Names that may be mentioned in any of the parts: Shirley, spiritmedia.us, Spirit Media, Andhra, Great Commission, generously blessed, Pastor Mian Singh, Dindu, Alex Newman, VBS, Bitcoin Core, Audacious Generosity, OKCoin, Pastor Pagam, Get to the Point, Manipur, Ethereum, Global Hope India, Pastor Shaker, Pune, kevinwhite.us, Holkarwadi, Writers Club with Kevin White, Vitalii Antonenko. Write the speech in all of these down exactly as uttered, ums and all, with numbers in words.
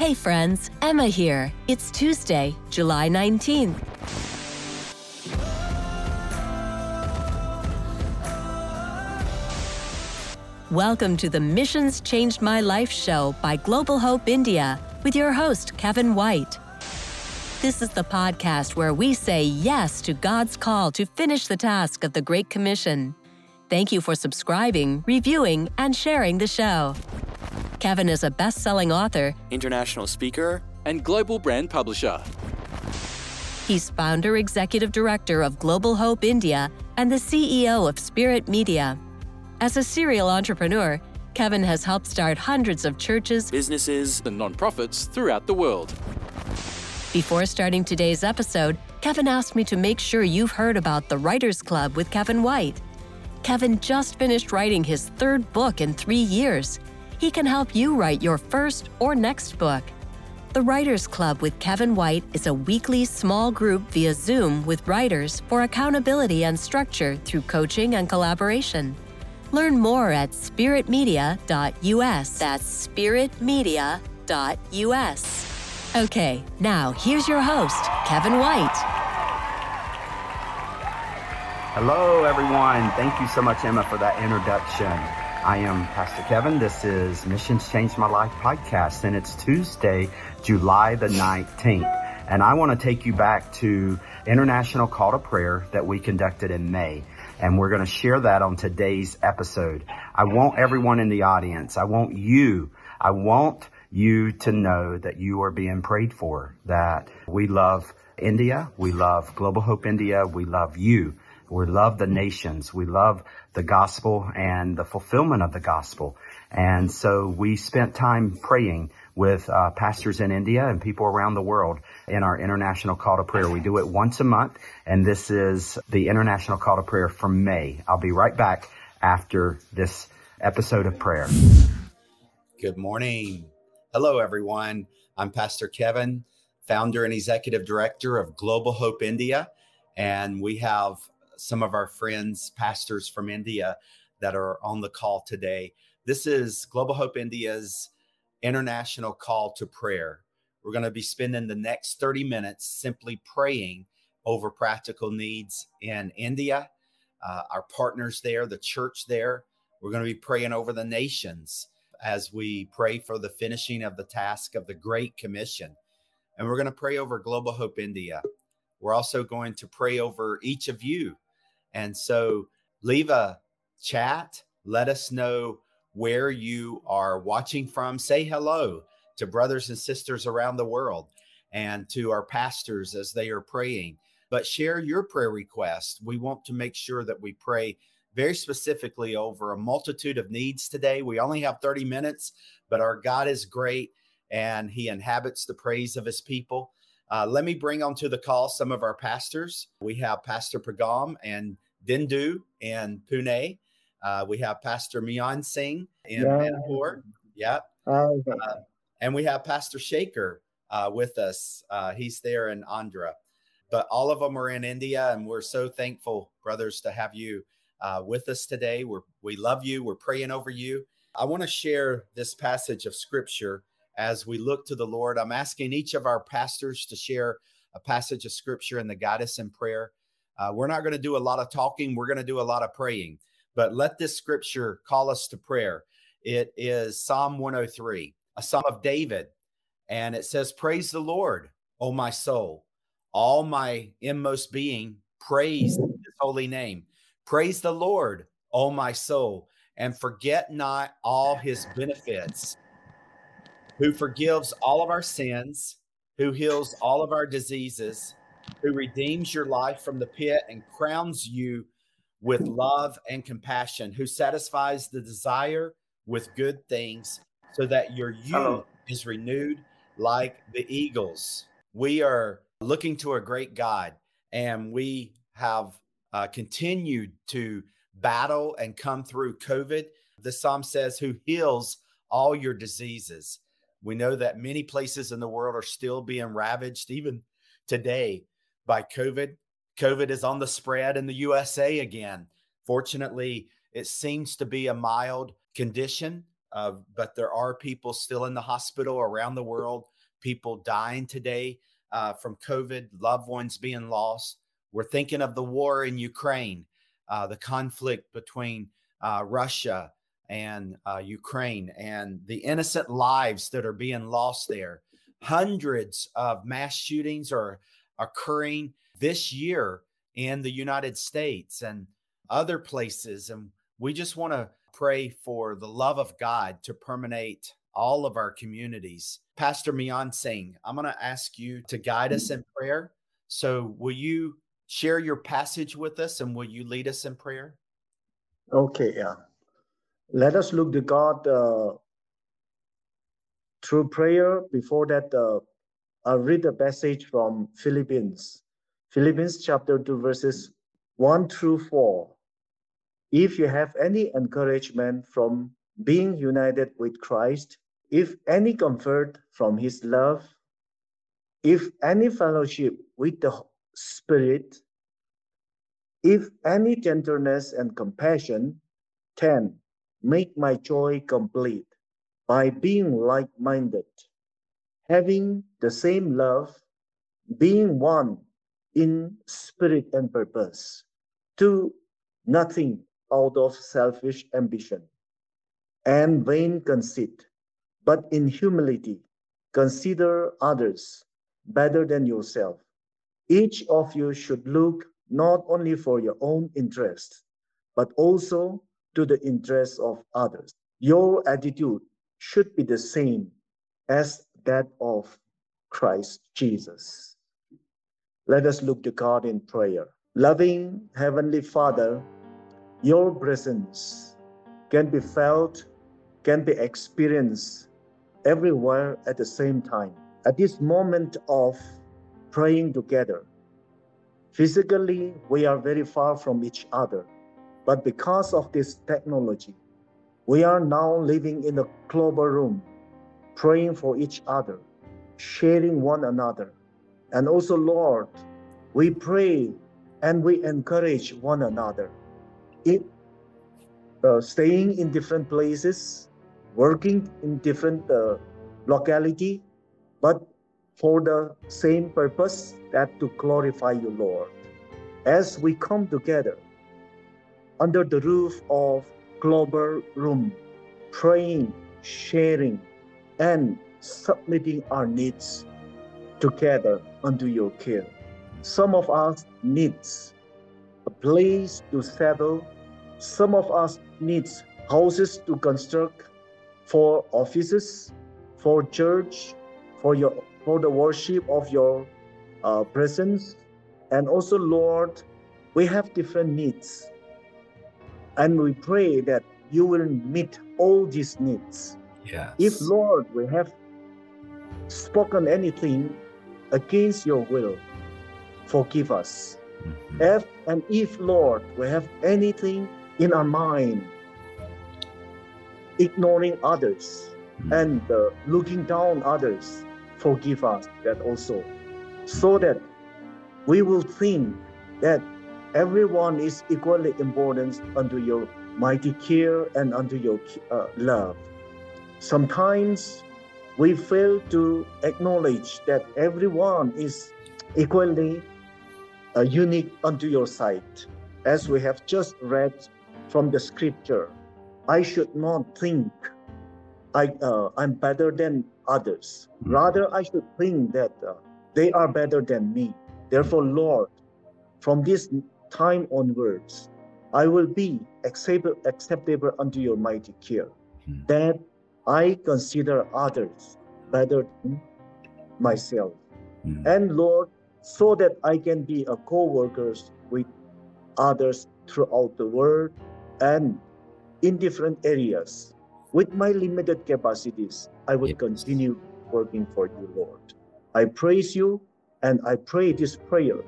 Hey friends, Emma here. It's Tuesday, July nineteenth. Welcome to the Missions Changed My Life show by Global Hope India with your host, Kevin White. This is the podcast where we say yes to God's call to finish the task of the Great Commission. Thank you for subscribing, reviewing, and sharing the show. Kevin is a best-selling author, international speaker, and global brand publisher. He's founder, executive director of Global Hope India, and the C E O of Spirit Media. As a serial entrepreneur, Kevin has helped start hundreds of churches, businesses, and non-profits throughout the world. Before starting today's episode, Kevin asked me to make sure you've heard about the Writers Club with Kevin White. Kevin just finished writing his third book in three years. He can help you write your first or next book. The Writers Club with Kevin White is a weekly small group via Zoom with writers for accountability and structure through coaching and collaboration. Learn more at spirit media dot u s. That's spirit media dot u s. Okay, now here's your host, Kevin White. Hello, everyone. Thank you so much, Emma, for that introduction. I am Pastor Kevin. This is Missions Changed My Life podcast, and it's Tuesday, July the nineteenth. And I want to take you back to International Call to Prayer that we conducted in May. And we're going to share that on today's episode. I want everyone in the audience. I want you. I want you to know that you are being prayed for, that we love India, we love Global Hope India, we love you, we love the nations, we love the gospel and the fulfillment of the gospel. And so we spent time praying with uh, pastors in India and people around the world in our International Call to Prayer. We do it once a month, and this is the International Call to Prayer for May. I'll be right back after this episode of prayer. Good morning. Hello, everyone. I'm Pastor Kevin, founder and executive director of Global Hope India. And we have some of our friends, pastors from India that are on the call today. This is Global Hope India's International Call to Prayer. We're going to be spending the next thirty minutes simply praying over practical needs in India, uh, our partners there, the church there. We're going to be praying over the nations as we pray for the finishing of the task of the Great Commission. And we're going to pray over Global Hope India. We're also going to pray over each of you. And so leave a chat. Let us know where you are watching from. Say hello to brothers and sisters around the world and to our pastors as they are praying. But share your prayer requests. We want to make sure that we pray very specifically over a multitude of needs today. We only have thirty minutes, but our God is great and he inhabits the praise of his people. Uh, let me bring onto the call some of our pastors. We have Pastor Pagam and Dindu in Pune. Uh, we have Pastor Mian Singh in yeah. Manipur. Yep. Oh, okay. uh, and we have Pastor Shaker uh, with us. Uh, he's there in Andhra. But all of them are in India, and we're so thankful, brothers, to have you Uh, with us today. We're, we love you. We're praying over you. I want to share this passage of scripture as we look to the Lord. I'm asking each of our pastors to share a passage of scripture and to guide us in prayer. Uh, we're not going to do a lot of talking. We're going to do a lot of praying, but let this scripture call us to prayer. It is Psalm one oh three, a Psalm of David. And it says, "Praise the Lord, O my soul, all my inmost being, praise his holy name. Praise the Lord, O my soul, and forget not all his benefits, who forgives all of our sins, who heals all of our diseases, who redeems your life from the pit and crowns you with love and compassion, who satisfies the desire with good things so that your youth oh. is renewed like the eagles." We are looking to a great God, and we have Uh, continued to battle and come through COVID. The Psalm says, who heals all your diseases. We know that many places in the world are still being ravaged, even today, by COVID. COVID is on the spread in the U S A again. Fortunately, it seems to be a mild condition, Uh, but there are people still in the hospital around the world, people dying today uh, from COVID, loved ones being lost. We're thinking of the war in Ukraine, uh, the conflict between uh, Russia and uh, Ukraine, and the innocent lives that are being lost there. Hundreds of mass shootings are occurring this year in the United States and other places. And we just want to pray for the love of God to permeate all of our communities. Pastor Mian Singh, I'm going to ask you to guide us in prayer. So will you share your passage with us, and will you lead us in prayer? Okay, yeah. Let us look to God uh, through prayer. Before that, uh, I'll read a passage from Philippians. Philippians chapter two, verses one through four. If you have any encouragement from being united with Christ, if any comfort from his love, if any fellowship with the Spirit, if any tenderness and compassion, ten, make my joy complete by being like-minded, having the same love, being one in spirit and purpose. Do nothing out of selfish ambition and vain conceit, but in humility, consider others better than yourself. Each of you should look not only for your own interests, but also to the interests of others. Your attitude should be the same as that of Christ Jesus. Let us look to God in prayer. Loving Heavenly Father, your presence can be felt, can be experienced everywhere at the same time. At this moment of praying together, physically we are very far from each other, but because of this technology, we are now living in a global room, praying for each other, sharing one another. And also, Lord, we pray and we encourage one another. It, uh, staying in different places, working in different uh, locality, but for the same purpose, that to glorify you, Lord. As we come together under the roof of global room, praying, sharing, and submitting our needs together unto your care. Some of us needs a place to settle. Some of us needs houses to construct for offices, for church, for your for the worship of your uh, presence. And also, Lord, we have different needs. And we pray that you will meet all these needs. Yes. If, Lord, we have spoken anything against your will, forgive us. Mm-hmm. If, and if, Lord, we have anything in our mind, ignoring others, mm-hmm. and uh, looking down others, forgive us that also. So that we will think that everyone is equally important unto your mighty care and unto your uh, love. Sometimes we fail to acknowledge that everyone is equally uh, unique unto your sight. As we have just read from the scripture, I should not think I, uh, I'm better than others. Rather, I should think that uh, they are better than me. Therefore, Lord, from this time onwards, I will be acceptable, acceptable unto your mighty care, hmm. that I consider others better than myself. Hmm. And Lord, so that I can be a co-worker with others throughout the world and in different areas. With my limited capacities, I will yes. continue working for you, Lord. I praise you, and I pray this prayer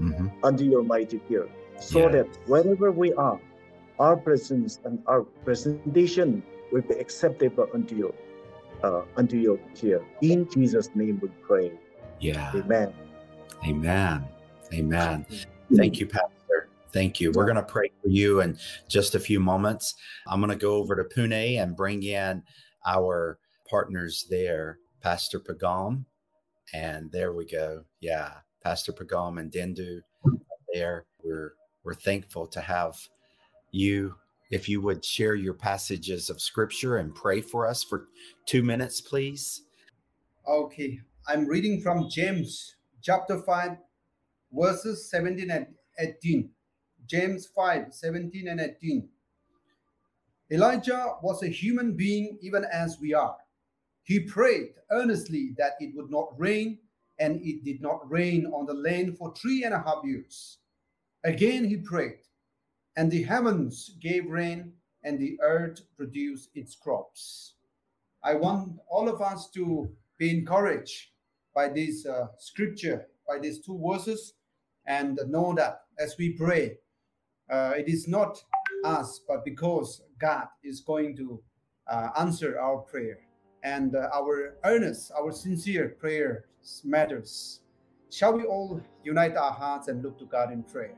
mm-hmm. unto your mighty care, so yeah. that wherever we are, our presence and our presentation will be acceptable unto you, uh, unto your care. In Jesus' name we pray. Yeah. Amen. Amen. Amen. Thank you, Pastor. Thank you. We're going to pray for you in just a few moments. I'm going to go over to Pune and bring in our partners there, Pastor Pagam. And there we go. Yeah, Pastor Pagam and Dindu there. We're we're thankful to have you. If you would share your passages of scripture and pray for us for two minutes, please. Okay, I'm reading from James chapter five, verses seventeen and eighteen. James five, seventeen and eighteen. Elijah was a human being even as we are. He prayed earnestly that it would not rain, and it did not rain on the land for three and a half years. Again he prayed, and the heavens gave rain, and the earth produced its crops. I want all of us to be encouraged by this uh, scripture, by these two verses, and know that as we pray, uh, it is not us, but because God is going to uh, answer our prayer, and uh, our earnest, our sincere prayer matters. Shall we all unite our hearts and look to God in prayer?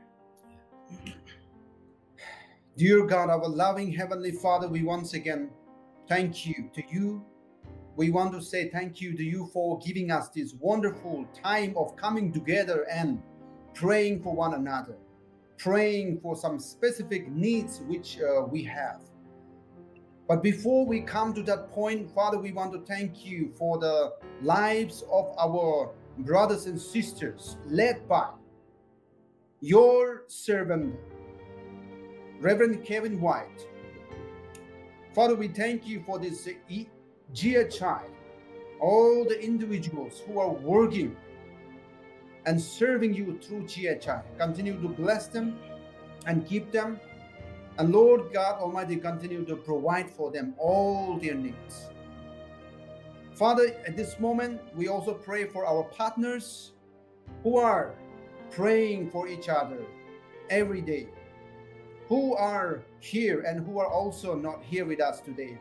Dear God, our loving Heavenly Father, we once again thank you to you. We want to say thank you to you for giving us this wonderful time of coming together and praying for one another, praying for some specific needs which uh, we have. But before we come to that point, Father, we want to thank you for the lives of our brothers and sisters led by your servant, Reverend Kevin White. Father, we thank you for this G H I, all the individuals who are working and serving you through G H I. Continue to bless them and keep them. And Lord God Almighty, continue to provide for them all their needs. Father, at this moment, we also pray for our partners who are praying for each other every day, who are here and who are also not here with us today.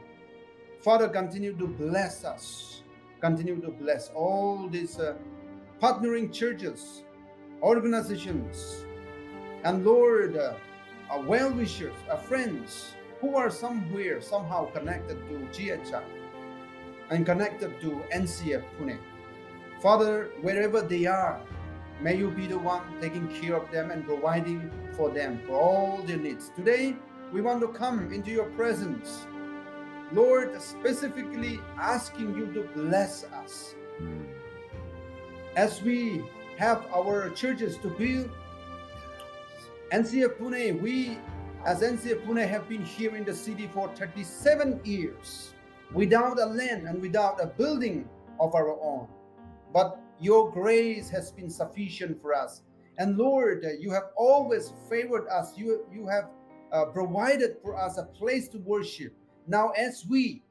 Father, continue to bless us. Continue to bless all these uh, partnering churches, organizations, and Lord, uh, our well-wishers, our friends who are somewhere, somehow connected to G H I and connected to N C F Pune. Father, wherever they are, may you be the one taking care of them and providing for them for all their needs. Today, we want to come into your presence, Lord, specifically asking you to bless us. As we have our churches to build, N C F Pune, we as N C F Pune have been here in the city for thirty-seven years without a land and without a building of our own. But your grace has been sufficient for us. And Lord, you have always favored us. You, you have uh, provided for us a place to worship. Now as we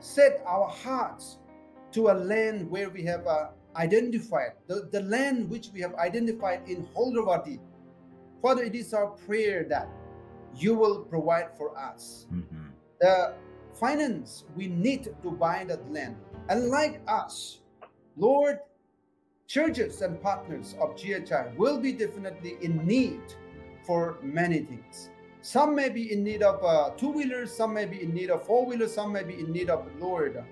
set our hearts to a land where we have uh, identified, the, the land which we have identified in Holkarwadi, Father, it is our prayer that you will provide for us mm-hmm. the finance we need to buy that land. And like us, Lord, churches and partners of G H I will be definitely in need for many things. Some may be in need of uh, two-wheelers, some may be in need of four-wheelers, some may be in need of, Lord,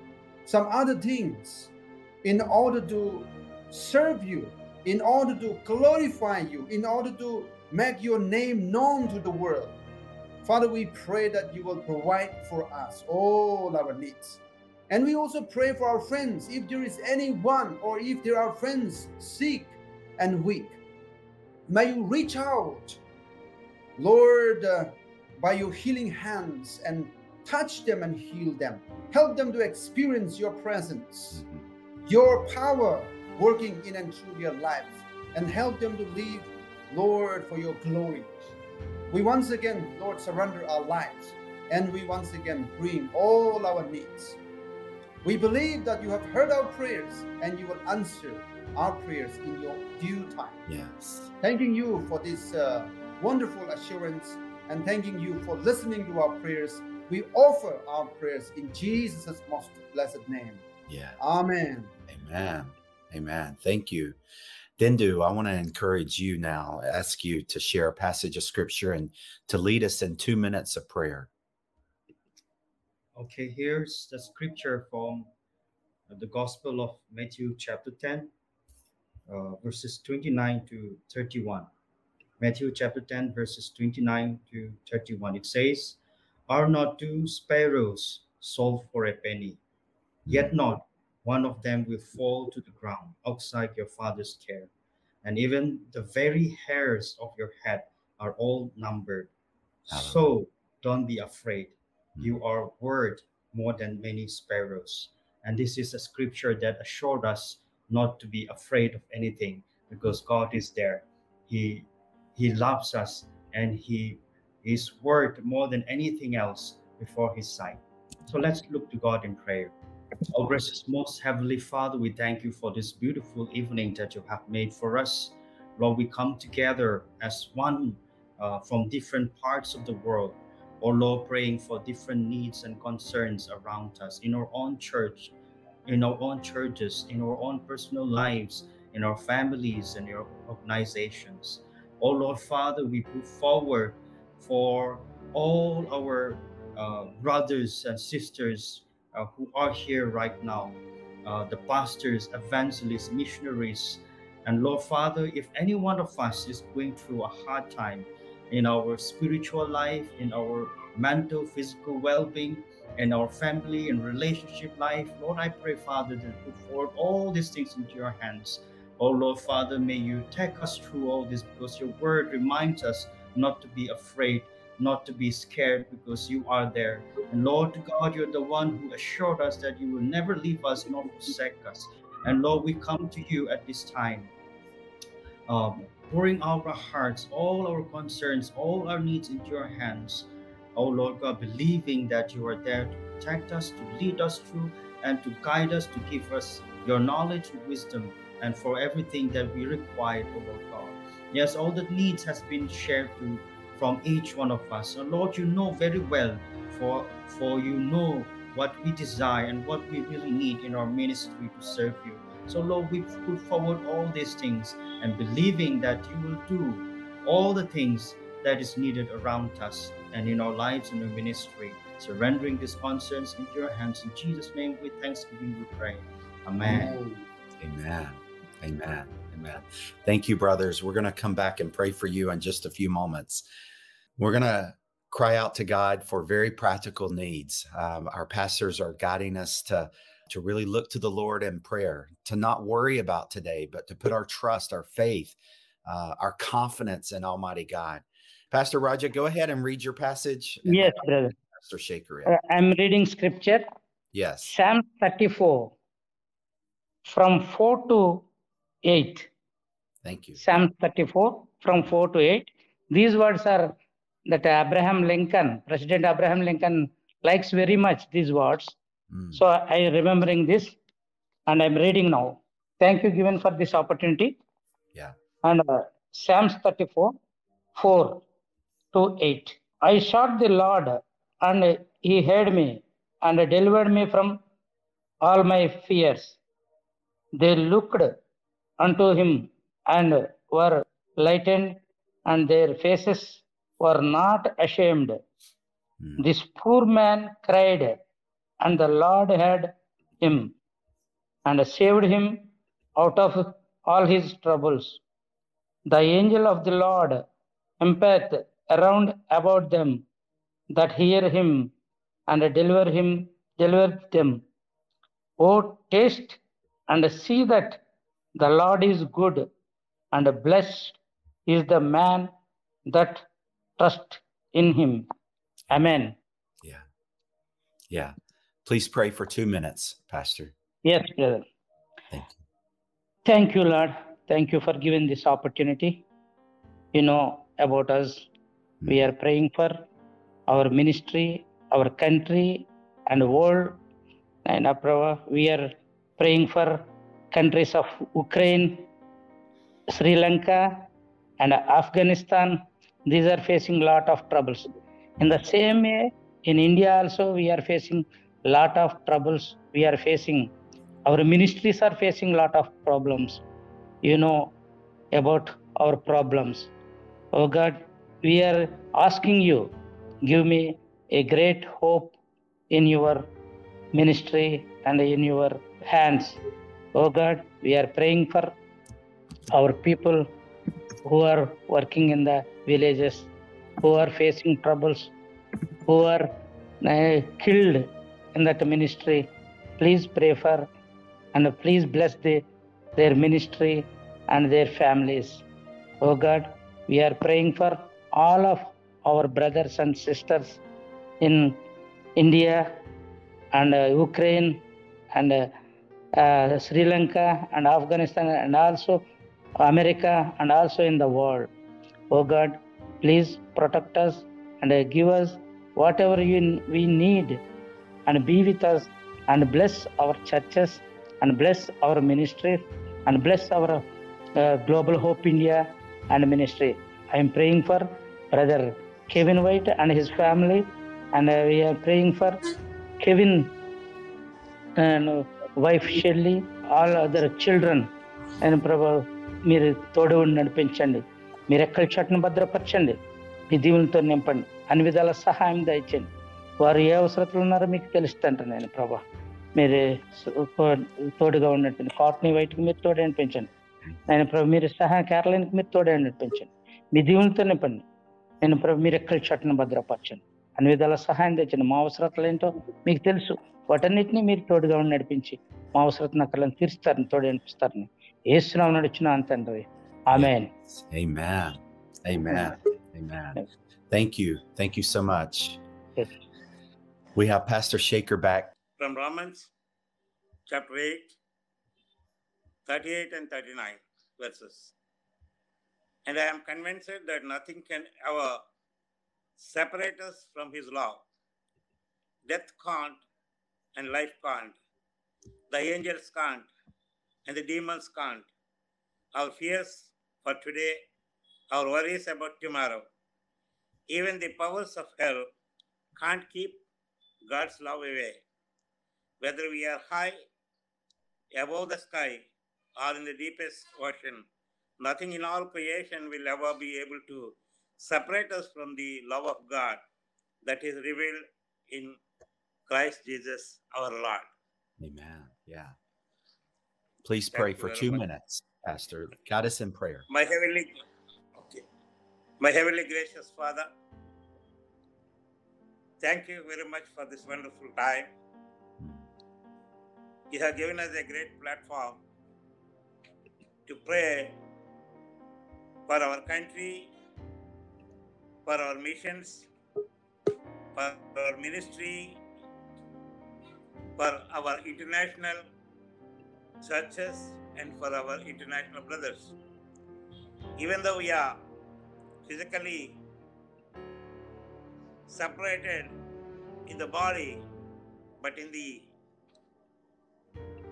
some other things in order to serve you, in order to glorify you, in order to make your name known to the world. Father, we pray that you will provide for us all our needs. And we also pray for our friends, if there is anyone or if there are friends sick and weak. May you reach out, Lord, uh, by your healing hands and touch them and heal them. Help them to experience your presence, your power working in and through their lives, and help them to live, Lord, for your glory. We once again, Lord, surrender our lives, and we once again bring all our needs. We believe that you have heard our prayers, and you will answer our prayers in your due time. Yes. Thanking you for this uh, wonderful assurance, and thanking you for listening to our prayers. We offer our prayers in Jesus' most blessed name. Yeah. Amen. Amen. Amen. Thank you. Dindu, I want to encourage you now, ask you to share a passage of scripture and to lead us in two minutes of prayer. Okay, here's the scripture from the Gospel of Matthew chapter ten, uh, verses twenty-nine to thirty-one. Matthew chapter ten, verses twenty-nine to thirty-one. It says, "Are not two sparrows sold for a penny? Yet not one of them will fall to the ground outside your Father's care. And even the very hairs of your head are all numbered. Hallelujah. So don't be afraid. You are worth more than many sparrows." And this is a scripture that assured us not to be afraid of anything, because God is there. He, he loves us, and he is worth more than anything else before his sight. So let's look to God in prayer. Oh, gracious most heavenly Father, we thank you for this beautiful evening that you have made for us. Lord, we come together as one uh, from different parts of the world. Oh Lord, praying for different needs and concerns around us, in our own church, in our own churches, in our own personal lives, in our families and your organizations. Oh Lord Father, we move forward for all our uh, brothers and sisters uh, who are here right now, uh, the pastors, evangelists, missionaries. And Lord Father, if any one of us is going through a hard time in our spiritual life, in our mental, physical well-being, in our family and relationship life, Lord, I pray, Father, that you put forward all these things into your hands. Oh, Lord, Father, may you take us through all this, because your word reminds us not to be afraid, not to be scared, because you are there. And Lord God, you're the one who assured us that you will never leave us nor forsake us. And Lord, we come to you at this time, Um, pouring out our hearts, all our concerns, all our needs into your hands. Oh Lord God, believing that you are there to protect us, to lead us through, and to guide us, to give us your knowledge and wisdom, and for everything that we require, oh Lord God. Yes, all the needs has been shared to, from each one of us. So Lord, you know very well, for, for you know what we desire and what we really need in our ministry to serve you. So Lord, we put forward all these things and believing that you will do all the things that is needed around us and in our lives and our ministry, surrendering these concerns into your hands. In Jesus' name, with thanksgiving, we pray. Amen. Amen. Amen. Amen. Thank you, brothers. We're going to come back and pray for you in just a few moments. We're going to cry out to God for very practical needs. Um, our pastors are guiding us to to really look to the Lord in prayer, to not worry about today, but to put our trust, our faith, uh, our confidence in Almighty God. Pastor Raja, go ahead and read your passage. Yes, brother. Pastor Shaker. Uh, I'm reading scripture. Yes. Psalm thirty-four, from four to eight. Thank you. Psalm thirty-four, from four to eight. These words are that Abraham Lincoln, President Abraham Lincoln, likes very much these words. So I am remembering this and I'm reading now. Thank you, given for this opportunity. Yeah. And uh, Psalms thirty-four, four to eight. I sought the Lord and he heard me and delivered me from all my fears. They looked unto him and were lightened, and their faces were not ashamed. Mm. This poor man cried, and the Lord heard him and saved him out of all his troubles. The angel of the Lord empath around about them that hear him and deliver him, deliver them. O taste and see that the Lord is good, and blessed is the man that trusts in him. Amen. Yeah. Yeah. Please pray for two minutes, Pastor. Yes, brother. Thank you. Thank you, Lord. Thank you for giving this opportunity. You know about us. Mm. We are praying for our ministry, our country, and the world. And we are praying for countries of Ukraine, Sri Lanka, and Afghanistan. These are facing a lot of troubles. In the same way, in India also, we are facing lot of troubles we are facing. Our ministries are facing lot of problems. You know, about our problems. Oh God, we are asking you, give me a great hope in your ministry and in your hands. Oh God, we are praying for our people who are working in the villages, who are facing troubles, who are uh, killed in that ministry. Please pray for and please bless the, their ministry and their families. Oh God, we are praying for all of our brothers and sisters in India and uh, Ukraine and uh, uh, Sri Lanka and Afghanistan and also America and also in the world. Oh God, please protect us and uh, give us whatever you, we need, and be with us and bless our churches and bless our ministry and bless our uh, Global Hope India and ministry. I am praying for Brother Kevin White and his family, and uh, we are praying for Kevin and wife Shirley, all other children, and Prabhu మీరు తోడు నడిపించండి, మీ రెక్కల చెట్టును భద్రపరచండి, మీ దీవులతో నింపండి, అన్ని విధాల సహాయం దయచండి. వారు ఏ అవసరతలు ఉన్నారో మీకు తెలుస్తుంటాను నేను ప్రభా. మీరు తోడుగా ఉన్నట్టు కాటనీ వైట్కి మీరు తోడే అనిపించండి నేను ప్రభు. మీరు సహా కేరళకి మీరు తోడే అనిపించండి, మీ దీవులతో నింపండి నేను ప్రభు. మీ రెక్కల చెట్టును భద్రపరచండి, అన్ని విధాల సహాయం తెచ్చండి. మా అవసరతలు ఏంటో మీకు తెలుసు, వాటన్నిటినీ మీరు తోడుగా ఉండి నడిపించి మా అవసరతను అక్కడ తీరుస్తారని తోడు అనిపిస్తారని ఏసునామమున నడుచున్నాను తండ్రి. ఆమేన్. Amen. Amen. Amen. Thank you. Thank you so much. Yes. We have Pastor Shaker back. From Romans chapter eight, thirty-eight and thirty-nine verses. And I am convinced that nothing can ever separate us from his love. Death can't, and life can't. The angels can't, and the demons can't. Our fears for today, our worries about tomorrow, even the powers of hell can't keep God's love away. Whether we are high above the sky or in the deepest ocean, nothing in all creation will ever be able to separate us from the love of God that is revealed in Christ Jesus our Lord. Amen. Yeah. Please pray for two minutes, Pastor. Guide us in prayer. My heavenly, okay. My heavenly gracious Father, thank you very much for this wonderful time. You have given us a great platform to pray for our country, for our missions, for our ministry, for our international churches, and for our international brothers. Even though we are physically separated in the body, but in the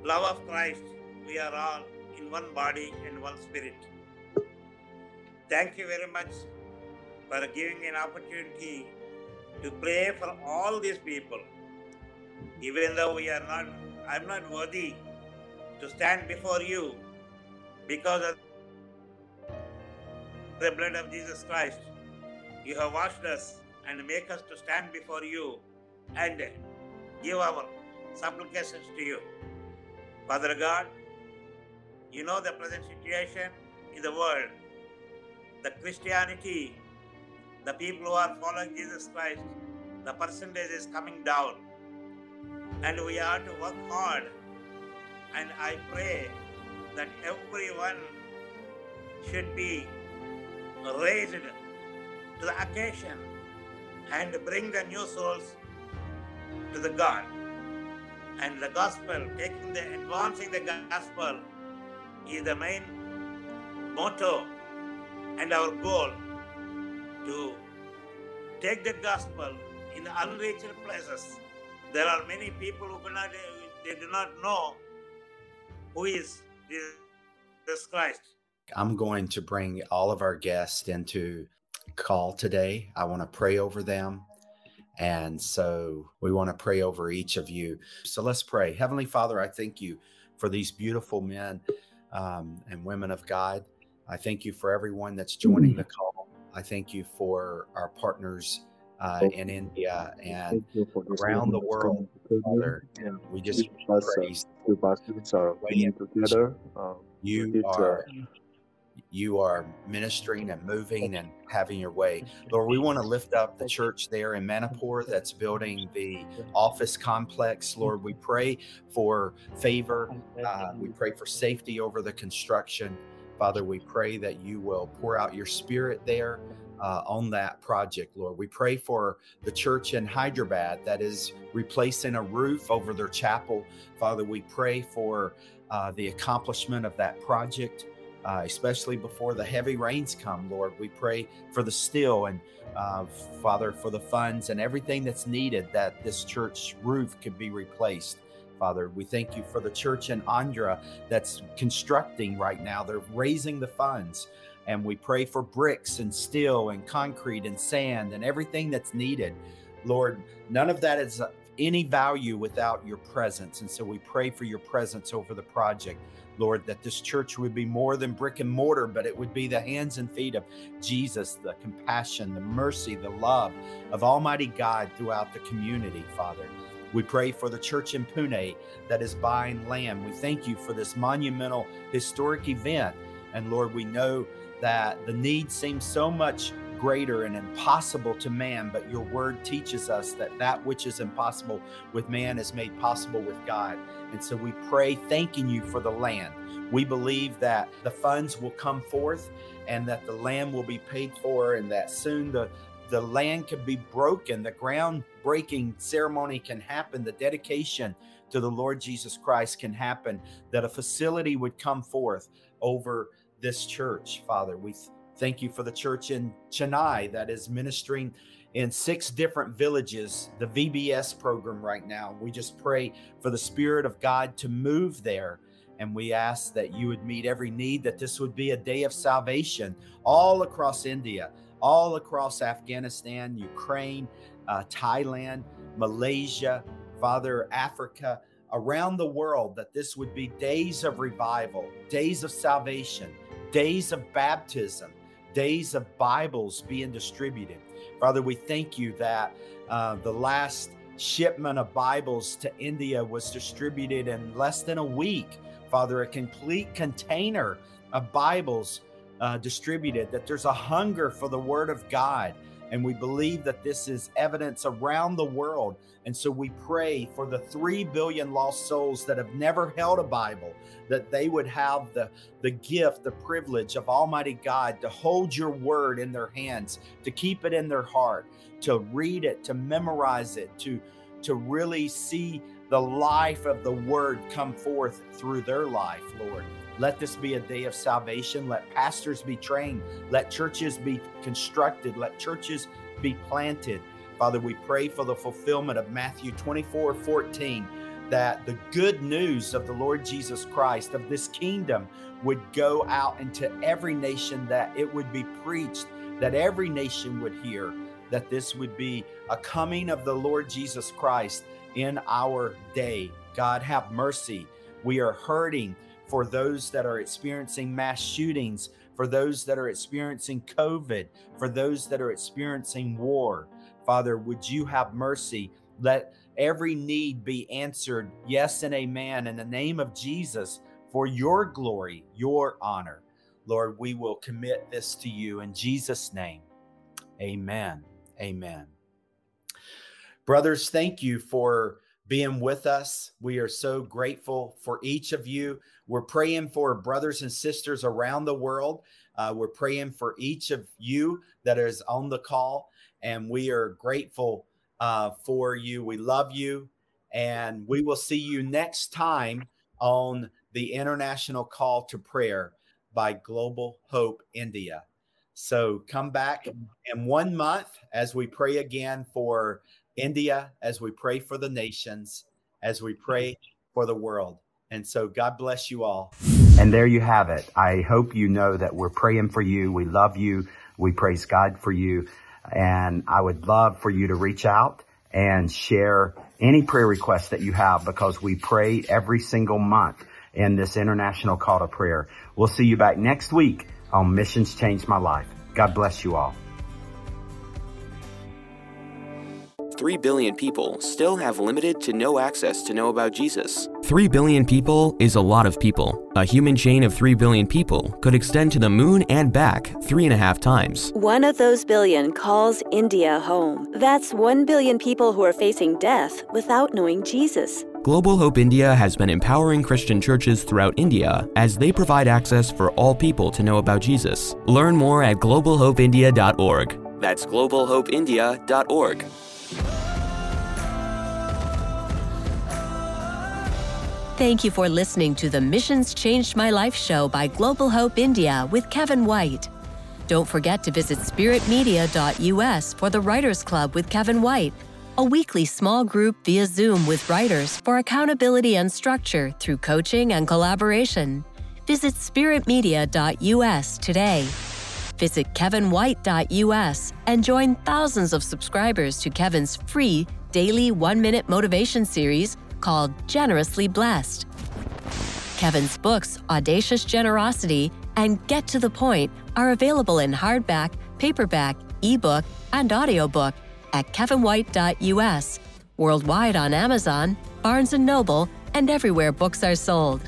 love of Christ, we are all in one body and one spirit. Thank you very much for giving an opportunity to pray for all these people. Even though we are not, I'm not worthy to stand before you because of the blood of Jesus Christ. You have washed us and make us to stand before you and give our supplications to you. Father God, you know the present situation in the world, the Christianity, the people who are following Jesus Christ, the percentage is coming down, and we are to work hard. And I pray that everyone should be raised to the occasion and bring the new souls to the God. And the gospel, taking the advancing the gospel is the main motto and our goal, to take the gospel in the unreached places. There are many people who cannot, they do not know who is Jesus Christ. I'm going to bring all of our guests into call today. I want to pray over them. And so we want to pray over each of you. So let's pray. Heavenly Father, I thank you for these beautiful men um, and women of God I thank you for everyone that's joining the call. I thank you for our partners uh, in India and around the world, Father. And we just praise you. You are, you are ministering and moving and having your way. Lord, we want to lift up the church there in Manipur that's building the office complex. Lord, we pray for favor. Uh, we pray for safety over the construction. Father, we pray that you will pour out your spirit there uh, on that project, Lord. We pray for the church in Hyderabad that is replacing a roof over their chapel. Father, we pray for uh, the accomplishment of that project. Uh, especially before the heavy rains come, Lord. We pray for the steel and, uh, Father, for the funds and everything that's needed that this church roof could be replaced. Father, we thank you for the church in Andhra that's constructing right now. They're raising the funds. And we pray for bricks and steel and concrete and sand and everything that's needed. Lord, none of that is any value without your presence. And so we pray for your presence over the project. Lord, that this church would be more than brick and mortar, but it would be the hands and feet of Jesus, the compassion, the mercy, the love of Almighty God throughout the community, Father. We pray for the church in Pune that is buying land. We thank you for this monumental historic event. And Lord, we know that the need seems so much greater and impossible to man, but your word teaches us that that which is impossible with man is made possible with God. And so we pray, thanking you for the land. We believe that the funds will come forth and that the land will be paid for, and that soon the the land can be broken, the groundbreaking ceremony can happen, the dedication to the Lord Jesus Christ can happen, that a facility would come forth over this church, Father. We th- Thank you for the church in Chennai that is ministering in six different villages, the V B S program right now. We just pray for the Spirit of God to move there. And we ask that you would meet every need, that this would be a day of salvation all across India, all across Afghanistan, Ukraine, uh, Thailand, Malaysia, Father, Africa, around the world, that this would be days of revival, days of salvation, days of baptism, days of Bibles being distributed. Father, we thank you that uh, the last shipment of Bibles to India was distributed in less than a week. Father, a complete container of Bibles uh, distributed, that there's a hunger for the Word of God. And we believe that this is evidence around the world. And so we pray for the three billion lost souls that have never held a Bible, that they would have the, the gift, the privilege of Almighty God to hold your word in their hands, to keep it in their heart, to read it, to memorize it, to, to really see the life of the word come forth through their life, Lord. Let this be a day of salvation. Let pastors be trained. Let churches be constructed. Let churches be planted. Father, we pray for the fulfillment of Matthew twenty-four fourteen, that the good news of the Lord Jesus Christ, of this kingdom, would go out into every nation, that it would be preached, that every nation would hear, that this would be a coming of the Lord Jesus Christ in our day. God, have mercy. We are hurting. For those that are experiencing mass shootings, for those that are experiencing COVID, for those that are experiencing war. Father, would you have mercy? Let every need be answered, yes and amen, in the name of Jesus, for your glory, your honor. Lord, we will commit this to you in Jesus' name. Amen. Amen. Brothers, thank you for being with us. We are so grateful for each of you. We're praying for brothers and sisters around the world. Uh, we're praying for each of you that is on the call, and we are grateful uh, for you. We love you, and we will see you next time on the International Call to Prayer by Global Hope India. So come back in one month as we pray again for India, as we pray for the nations, as we pray for the world. And so God bless you all. And there you have it. I hope you know that we're praying for you. We love you. We praise God for you. And I would love for you to reach out and share any prayer requests that you have, because we pray every single month in this International Call to Prayer. We'll see you back next week on Missions Changed My Life. God bless you all. three billion people still have limited to no access to know about Jesus. three billion people is a lot of people. A human chain of three billion people could extend to the moon and back three and a half times. One of those billion calls India home. That's one billion people who are facing death without knowing Jesus. Global Hope India has been empowering Christian churches throughout India as they provide access for all people to know about Jesus. Learn more at global hope india dot org. That's global hope india dot org. Thank you for listening to the Missions Changed My Life show by Global Hope India with Kevin White. Don't forget to visit spirit media dot u s for the Writers Club with Kevin White, a weekly small group via Zoom with writers for accountability and structure through coaching and collaboration. Visit spirit media dot u s today. Visit kevin white dot u s and join thousands of subscribers to Kevin's free daily one-minute motivation series called Generously Blessed. Kevin's books, Audacious Generosity and Get to the Point, are available in hardback, paperback, ebook, and audiobook at kevin white dot u s, worldwide on Amazon, Barnes and Noble, and everywhere books are sold.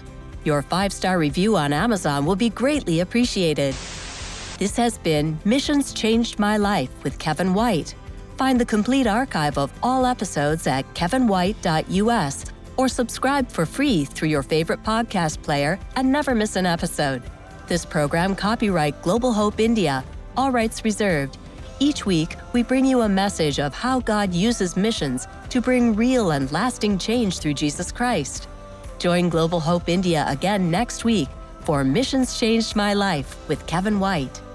Your five-star review on Amazon will be greatly appreciated. This has been Missions Changed My Life with Kevin White. Find the complete archive of all episodes at kevin white dot u s or subscribe for free through your favorite podcast player and never miss an episode. This program copyright Global Hope India, all rights reserved. Each week, we bring you a message of how God uses missions to bring real and lasting change through Jesus Christ. Join Global Hope India again next week for Missions Changed My Life with Kevin White.